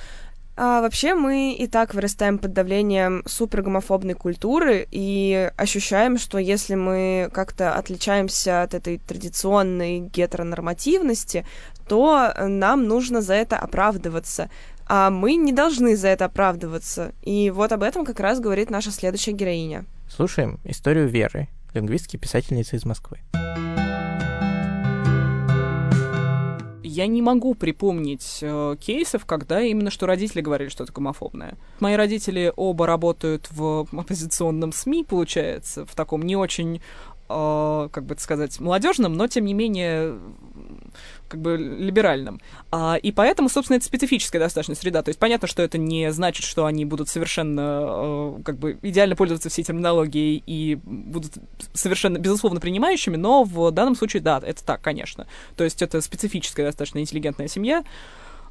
А вообще мы и так вырастаем под давлением супергомофобной культуры и ощущаем, что если мы как-то отличаемся от этой традиционной гетеронормативности, то нам нужно за это оправдываться. А мы не должны за это оправдываться. И вот об этом как раз говорит наша следующая героиня. Слушаем историю Веры, лингвистки и писательницы из Москвы. Я не могу припомнить кейсов, когда именно что родители говорили что-то гомофобное. Мои родители оба работают в оппозиционном СМИ, получается, в таком не очень, как бы это сказать, молодежном, но тем не менее как бы либеральном. И поэтому, собственно, это специфическая достаточно среда. То есть понятно, что это не значит, что они будут совершенно как бы идеально пользоваться всей терминологией и будут совершенно, безусловно, принимающими, но в данном случае, да, это так, конечно. То есть это специфическая достаточно интеллигентная семья,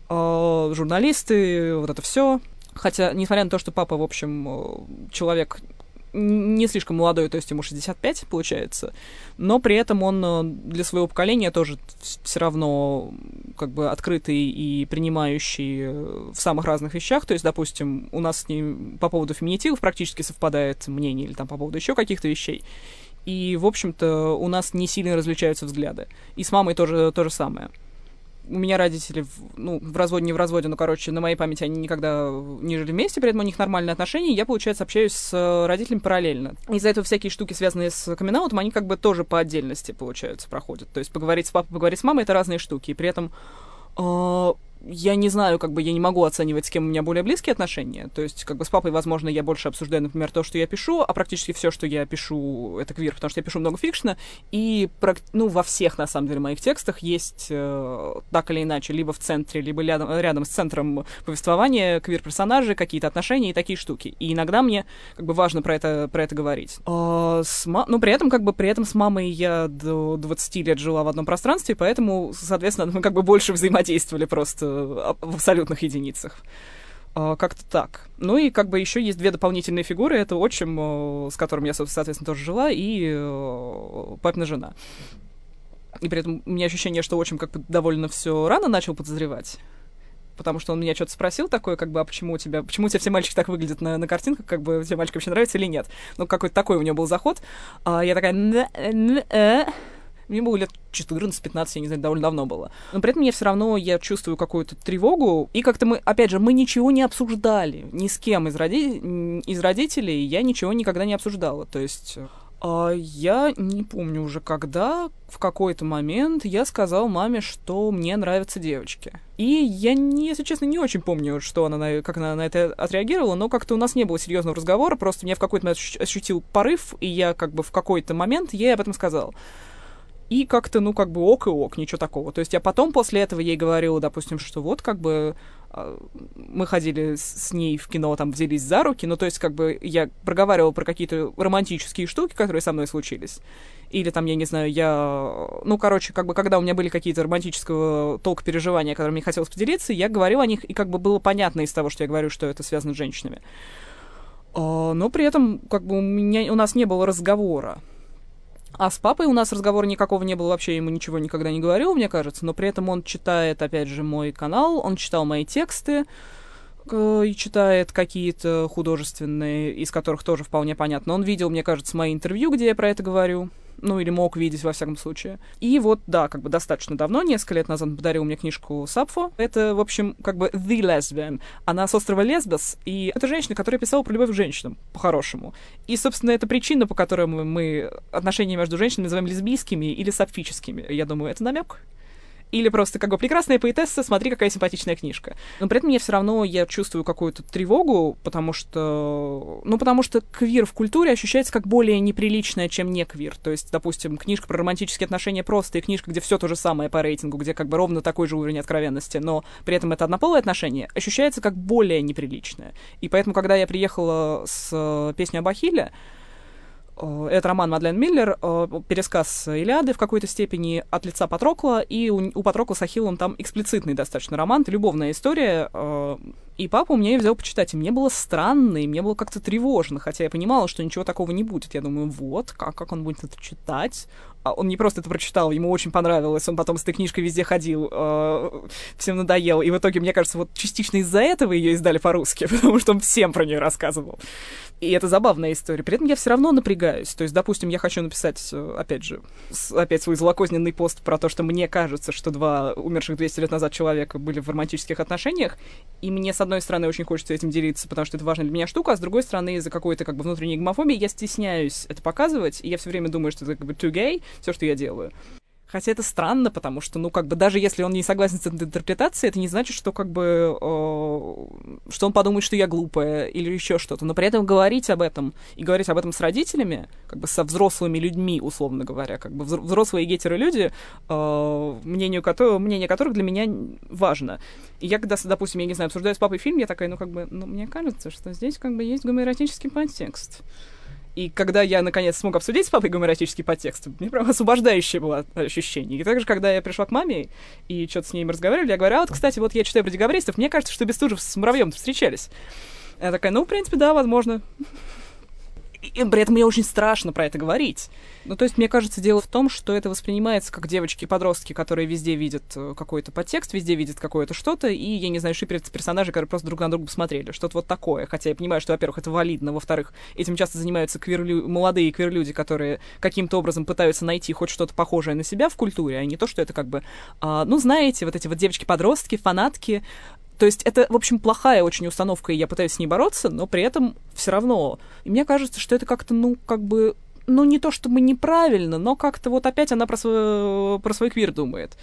журналисты, вот это все. Хотя, несмотря на то, что папа, в общем, человек не слишком молодой, то есть ему 65, получается, но при этом он для своего поколения тоже все равно как бы открытый и принимающий в самых разных вещах, то есть, допустим, у нас с ним по поводу феминитивов практически совпадает мнение или там по поводу еще каких-то вещей, и, в общем-то, у нас не сильно различаются взгляды, и с мамой тоже то же самое. У меня родители, ну, в разводе, не в разводе, но, короче, на моей памяти они никогда не жили вместе, при этом у них нормальные отношения, я, получается, общаюсь с родителями параллельно. Из-за этого всякие штуки, связанные с камин-аутом, они как бы тоже по отдельности, получается, проходят. То есть поговорить с папой, поговорить с мамой — это разные штуки, и при этом я не знаю, как бы я не могу оценивать, с кем у меня более близкие отношения. То есть, как бы с папой, возможно, я больше обсуждаю, например, то, что я пишу, а практически все, что я пишу, это квир, потому что я пишу много фикшена, и ну, во всех, на самом деле, моих текстах есть так или иначе, либо в центре, либо рядом с центром повествования квир-персонажи, какие-то отношения и такие штуки. И иногда мне как бы важно про это говорить. Ну, при этом с мамой я до 20 лет жила в одном пространстве, поэтому, соответственно, мы как бы больше взаимодействовали просто в абсолютных единицах. Как-то так. Ну и как бы еще есть две дополнительные фигуры. Это отчим, с которым я, соответственно, тоже жила, и папина жена. И при этом у меня ощущение, что отчим как бы довольно все рано начал подозревать, потому что он меня что-то спросил такое, как бы, а почему у тебя все мальчики так выглядят на картинках, как бы тебе мальчики вообще нравятся или нет? Ну, какой-то такой у него был заход. Я такая... Мне было лет 14-15, я не знаю, довольно давно было. Но при этом я чувствую какую-то тревогу. И как-то мы ничего не обсуждали. Ни с кем из родителей я ничего никогда не обсуждала. То есть я не помню уже когда, в какой-то момент я сказала маме, что мне нравятся девочки. И я, если честно, не очень помню, как она на это отреагировала, но как-то у нас не было серьезного разговора, просто меня в какой-то момент ощутил порыв, и я как бы в какой-то момент ей об этом сказала. И как-то, ну, как бы ок и ок, ничего такого. То есть я потом после этого ей говорила, допустим, что вот, как бы, мы ходили с ней в кино, там, взялись за руки, ну, то есть, как бы, я проговаривала про какие-то романтические штуки, которые со мной случились. Или, там, я не знаю, ну, короче, как бы, когда у меня были какие-то романтического толка переживания, которыми мне хотелось поделиться, я говорила о них, и как бы было понятно из того, что я говорю, что это связано с женщинами. Но при этом, как бы, у нас не было разговора. А с папой у нас разговора никакого не было вообще, ему ничего никогда не говорил, мне кажется, но при этом он читает, опять же, мой канал, он читал мои тексты и читает какие-то художественные, из которых тоже вполне понятно. Он видел, мне кажется, мои интервью, где я про это говорю. ну, или мог видеть, во всяком случае. И вот, да, как бы достаточно давно, несколько лет назад, подарил мне книжку Сапфо. Это, в общем, как бы The Lesbian. Она с острова Лесбос, и это женщина, которая писала про любовь к женщинам, по-хорошему. И, собственно, это причина, по которой мы отношения между женщинами называем лесбийскими или сапфическими. Я думаю, это намек. Или просто как бы прекрасная поэтесса, смотри, какая симпатичная книжка. Но при этом я все равно чувствую какую-то тревогу, потому что квир в культуре ощущается как более неприличное, чем не квир. То есть, допустим, книжка про романтические отношения просто и книжка, где все то же самое по рейтингу, где как бы ровно такой же уровень откровенности, но при этом это однополое отношение, ощущается как более неприличное. И поэтому, когда я приехала с песней об Ахилле, это роман Мадлен Миллер, пересказ «Илиады» в какой-то степени от лица Патрокла, и у Патрокла с Ахиллом там эксплицитный достаточно роман, любовная история, и папа у меня ее взял почитать, и мне было странно, и мне было как-то тревожно, хотя я понимала, что ничего такого не будет. Я думаю, вот, как он будет это читать? А он не просто это прочитал, ему очень понравилось, он потом с этой книжкой везде ходил, всем надоел, и в итоге, мне кажется, вот частично из-за этого ее издали по-русски, потому что он всем про нее рассказывал. И это забавная история. При этом я все равно напрягаюсь. То есть, допустим, я хочу написать, опять свой злокозненный пост про то, что мне кажется, что два умерших 200 лет назад человека были в романтических отношениях, и мне, с одной стороны, очень хочется этим делиться, потому что это важная для меня штука, а с другой стороны, из-за какой-то как бы внутренней гомофобии я стесняюсь это показывать, и я все время думаю, что это как бы too gay, все, что я делаю. Хотя это странно, потому что, ну, как бы, даже если он не согласен с этой интерпретацией, это не значит, что, как бы, что он подумает, что я глупая или еще что-то. Но при этом говорить об этом, и говорить об этом с родителями, как бы, со взрослыми людьми, условно говоря, как бы, взрослые гетеролюди, мнение которых для меня важно. И я, когда, допустим, я не знаю, обсуждаю с папой фильм, я такая, мне кажется, что здесь, как бы, есть гомоэротический подтекст. И когда я, наконец, смог обсудить с папой гомоэротический подтекст, мне прям освобождающее было ощущение. И также, когда я пришла к маме и что-то с ней разговаривали, я говорю, кстати, я читаю про декабристов, мне кажется, что Бестужев с Муравьём встречались. Она такая, в принципе, да, возможно. И при этом мне очень страшно про это говорить. Ну, то есть, мне кажется, дело в том, что это воспринимается как девочки и подростки, которые везде видят какой-то подтекст, везде видят какое-то что-то, и, я не знаю, шиперятся персонажи, которые просто друг на друга посмотрели. Что-то вот такое. Хотя я понимаю, что, во-первых, это валидно, во-вторых, этим часто занимаются молодые квир-люди, которые каким-то образом пытаются найти хоть что-то похожее на себя в культуре, а не то, что это как бы... знаете, вот эти вот девочки-подростки, фанатки... То есть это, в общем, плохая очень установка, и я пытаюсь с ней бороться, но при этом все равно. И мне кажется, что это как-то, не то чтобы неправильно, но как-то вот опять она про свой квир думает.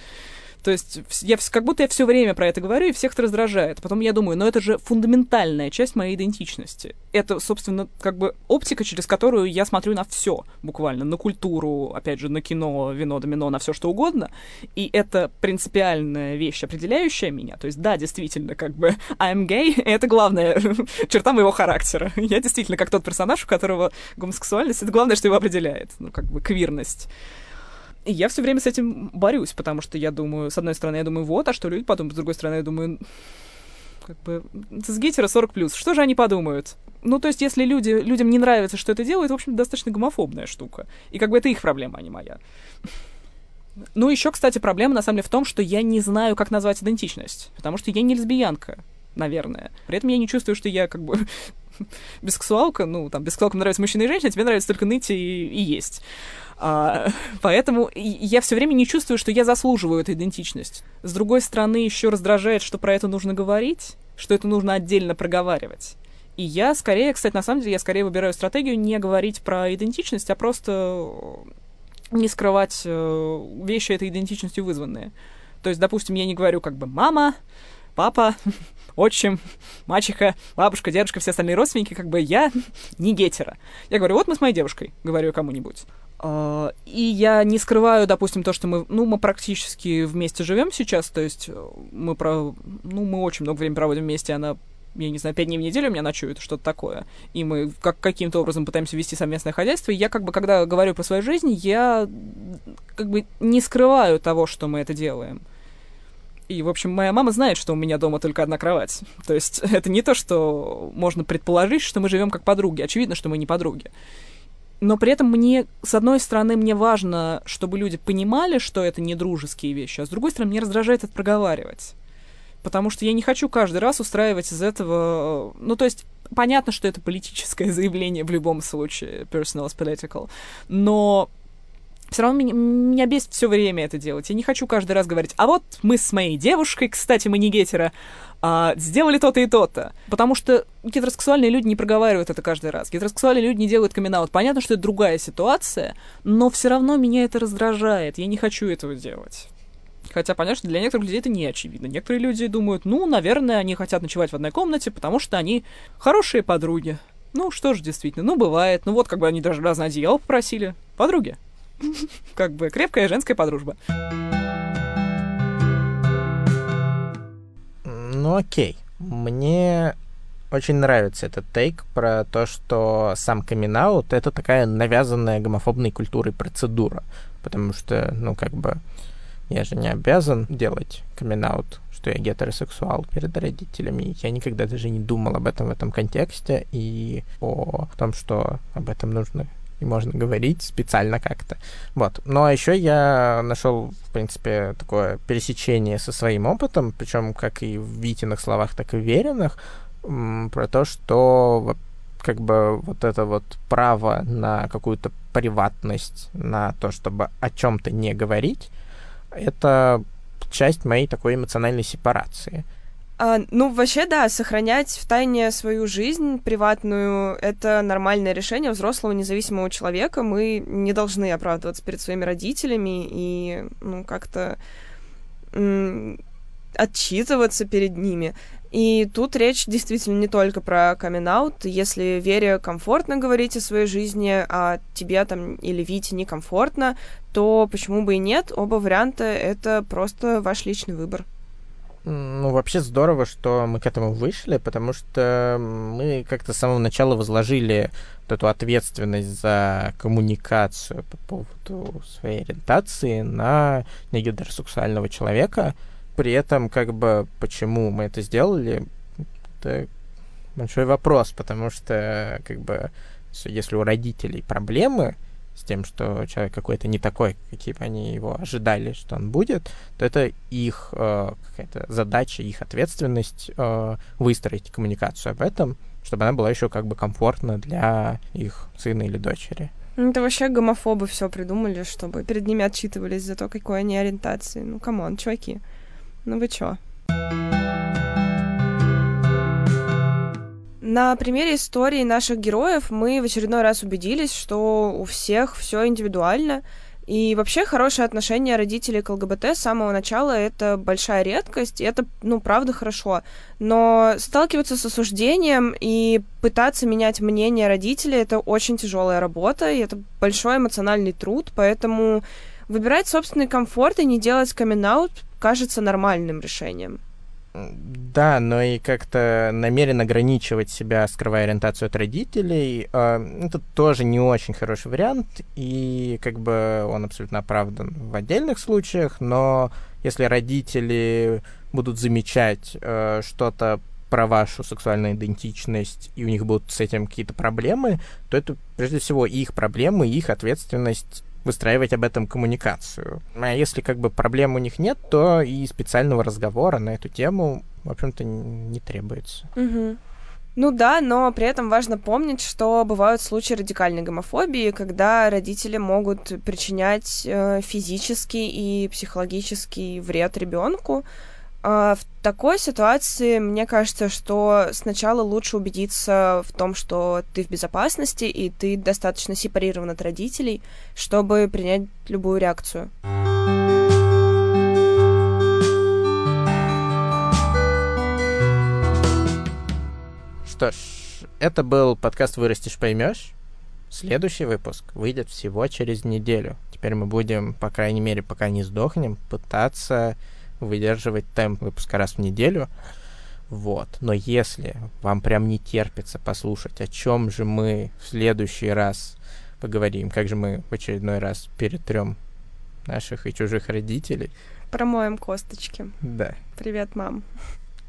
То есть я все время про это говорю, и всех это раздражает. Потом я думаю, это же фундаментальная часть моей идентичности. Это, собственно, как бы оптика, через которую я смотрю на все буквально. На культуру, опять же, на кино, вино, домино, на все что угодно. И это принципиальная вещь, определяющая меня. То есть, да, действительно, как бы I'm gay, это главная черта моего характера. Я действительно как тот персонаж, у которого гомосексуальность, это главное, что его определяет. Как бы квирность. И я все время с этим борюсь, потому что я думаю, с одной стороны, я думаю, вот, а что люди подумают, с другой стороны, я думаю, как бы, с гетеро 40+, что же они подумают? То есть, если людям не нравится, что это делают, в общем, достаточно гомофобная штука. И как бы это их проблема, а не моя. Еще, кстати, проблема, на самом деле, в том, что я не знаю, как назвать идентичность, потому что я не лесбиянка, наверное. При этом я не чувствую, что я, как бы, бисексуалка, бисексуалкам нравятся мужчины и женщины, а тебе нравится только ныть и есть. Поэтому я все время не чувствую, что я заслуживаю эту идентичность. С другой стороны, еще раздражает, что про это нужно говорить, что это нужно отдельно проговаривать. И я скорее, кстати, на самом деле, выбираю стратегию не говорить про идентичность, а просто не скрывать вещи этой идентичностью вызванные. То есть, допустим, я не говорю как бы «мама», «папа», отчим, мачеха, бабушка, дедушка, все остальные родственники, как бы я не гетера. Я говорю, вот мы с моей девушкой, говорю кому-нибудь. И я не скрываю, допустим, то, что мы практически вместе живем сейчас, то есть мы очень много времени проводим вместе, она, я не знаю, 5 дней в неделю у меня ночует, что-то такое. И мы каким-то образом пытаемся вести совместное хозяйство. И я, как бы, когда говорю про свою жизнь, я, как бы, не скрываю того, что мы это делаем. И, в общем, моя мама знает, что у меня дома только одна кровать. То есть это не то, что можно предположить, что мы живем как подруги. Очевидно, что мы не подруги. Но при этом с одной стороны, мне важно, чтобы люди понимали, что это не дружеские вещи, а с другой стороны, мне раздражает это проговаривать. Потому что я не хочу каждый раз устраивать из этого... то есть, понятно, что это политическое заявление в любом случае, personal is political, но... Все равно меня бесит все время это делать. Я не хочу каждый раз говорить, а вот мы с моей девушкой, кстати, мы не гетеро, сделали то-то и то-то. Потому что гетеросексуальные люди не проговаривают это каждый раз. Гетеросексуальные люди не делают камин-аут. Понятно, что это другая ситуация, но все равно меня это раздражает. Я не хочу этого делать. Хотя, понятно, что для некоторых людей это не очевидно. Некоторые люди думают, ну, наверное, они хотят ночевать в одной комнате, потому что они хорошие подруги. Ну, что ж, действительно, ну, бывает. Ну, вот, как бы они даже разное одеяло попросили. Подруги. Как бы крепкая женская подружба. Ну окей, мне очень нравится этот тейк про то, что сам камин-аут — это такая навязанная гомофобной культурой процедура. Потому что, ну как бы, я же не обязан делать камин-аут, что я гетеросексуал, перед родителями. Я никогда даже не думал об этом в этом контексте и о том, что об этом нужно и можно говорить специально как-то. Вот. Ну, а еще я нашел, в принципе, такое пересечение со своим опытом, причем как и в Витиных словах, так и в Вериных, про то, что как бы вот это вот право на какую-то приватность, на то, чтобы о чем-то не говорить, это часть моей такой эмоциональной сепарации. Ну, вообще, да, сохранять в тайне свою жизнь приватную — это нормальное решение взрослого независимого человека. Мы не должны оправдываться перед своими родителями и, ну, как-то отчитываться перед ними. И тут речь действительно не только про камин-аут. Если Вере комфортно говорить о своей жизни, а тебе там или Вите некомфортно, то почему бы и нет? Оба варианта — это просто ваш личный выбор. Ну, вообще здорово, что мы к этому вышли, потому что мы как-то с самого начала возложили вот эту ответственность за коммуникацию по поводу своей ориентации на негетеросексуального человека. При этом, как бы, почему мы это сделали, это большой вопрос, потому что, как бы, если у родителей проблемы с тем, что человек какой-то не такой, каким они его ожидали, что он будет, то это их какая-то задача, их ответственность выстроить коммуникацию об этом, чтобы она была еще как бы комфортна для их сына или дочери. Ну, это вообще гомофобы все придумали, чтобы перед ними отчитывались за то, какой они ориентации. Ну, камон, чуваки, ну вы чё? На примере истории наших героев мы в очередной раз убедились, что у всех все индивидуально. И вообще хорошее отношение родителей к ЛГБТ с самого начала — это большая редкость, и это, ну, правда хорошо. Но сталкиваться с осуждением и пытаться менять мнение родителей — это очень тяжелая работа, и это большой эмоциональный труд, поэтому выбирать собственный комфорт и не делать камин-аут кажется нормальным решением. Да, но и как-то намеренно ограничивать себя, скрывая ориентацию от родителей, это тоже не очень хороший вариант, и как бы он абсолютно оправдан в отдельных случаях, но если родители будут замечать что-то про вашу сексуальную идентичность, и у них будут с этим какие-то проблемы, то это, прежде всего, их проблемы, их ответственность выстраивать об этом коммуникацию. А если как бы проблем у них нет, то и специального разговора на эту тему, в общем-то, не требуется. Угу. Ну да, но при этом важно помнить, что бывают случаи радикальной гомофобии, когда родители могут причинять физический и психологический вред ребенку. В такой ситуации, мне кажется, что сначала лучше убедиться в том, что ты в безопасности и ты достаточно сепарирован от родителей, чтобы принять любую реакцию. Что ж, это был подкаст «Вырастешь, поймешь». Следующий выпуск выйдет всего через неделю. Теперь мы будем, по крайней мере, пока не сдохнем, пытаться выдерживать темп выпуска раз в неделю. Вот. Но если вам прям не терпится послушать, о чем же мы в следующий раз поговорим, как же мы в очередной раз перетрем наших и чужих родителей. Промоем косточки. Да. Привет, мам.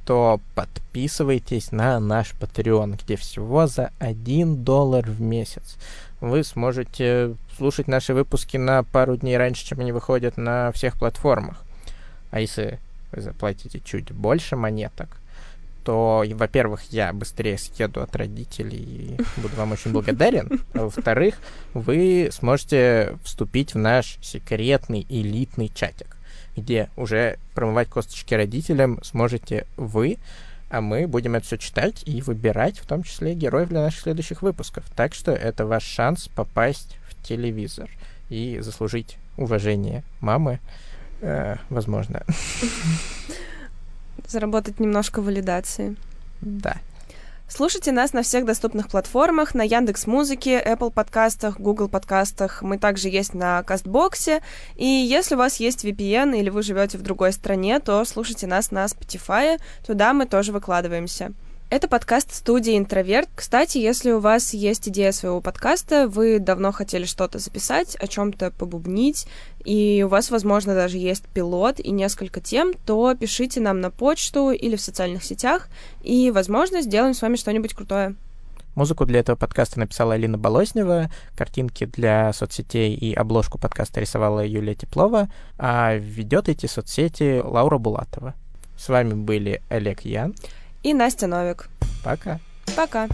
То подписывайтесь на наш Patreon, где всего за $1 в месяц вы сможете слушать наши выпуски на пару дней раньше, чем они выходят на всех платформах. А если вы заплатите чуть больше монеток, что, во-первых, я быстрее съеду от родителей и буду вам очень благодарен. А во-вторых, вы сможете вступить в наш секретный элитный чатик, где уже промывать косточки родителям сможете вы, а мы будем это все читать и выбирать, в том числе, героев для наших следующих выпусков. Так что это ваш шанс попасть в телевизор и заслужить уважение мамы, возможно. Заработать немножко валидации. Да. Слушайте нас на всех доступных платформах, на Яндекс.Музыке, Apple подкастах, Google подкастах. Мы также есть на Кастбоксе. И если у вас есть VPN или вы живете в другой стране, то слушайте нас на Spotify. Туда мы тоже выкладываемся. Это подкаст студии «Интроверт». Кстати, если у вас есть идея своего подкаста, вы давно хотели что-то записать, о чем-то побубнить, и у вас, возможно, даже есть пилот и несколько тем, то пишите нам на почту или в социальных сетях, и, возможно, сделаем с вами что-нибудь крутое. Музыку для этого подкаста написала Алина Болознева, картинки для соцсетей и обложку подкаста рисовала Юлия Теплова, а ведет эти соцсети Лаура Булатова. С вами были Олег Ян и Настя Новик. Пока. Пока.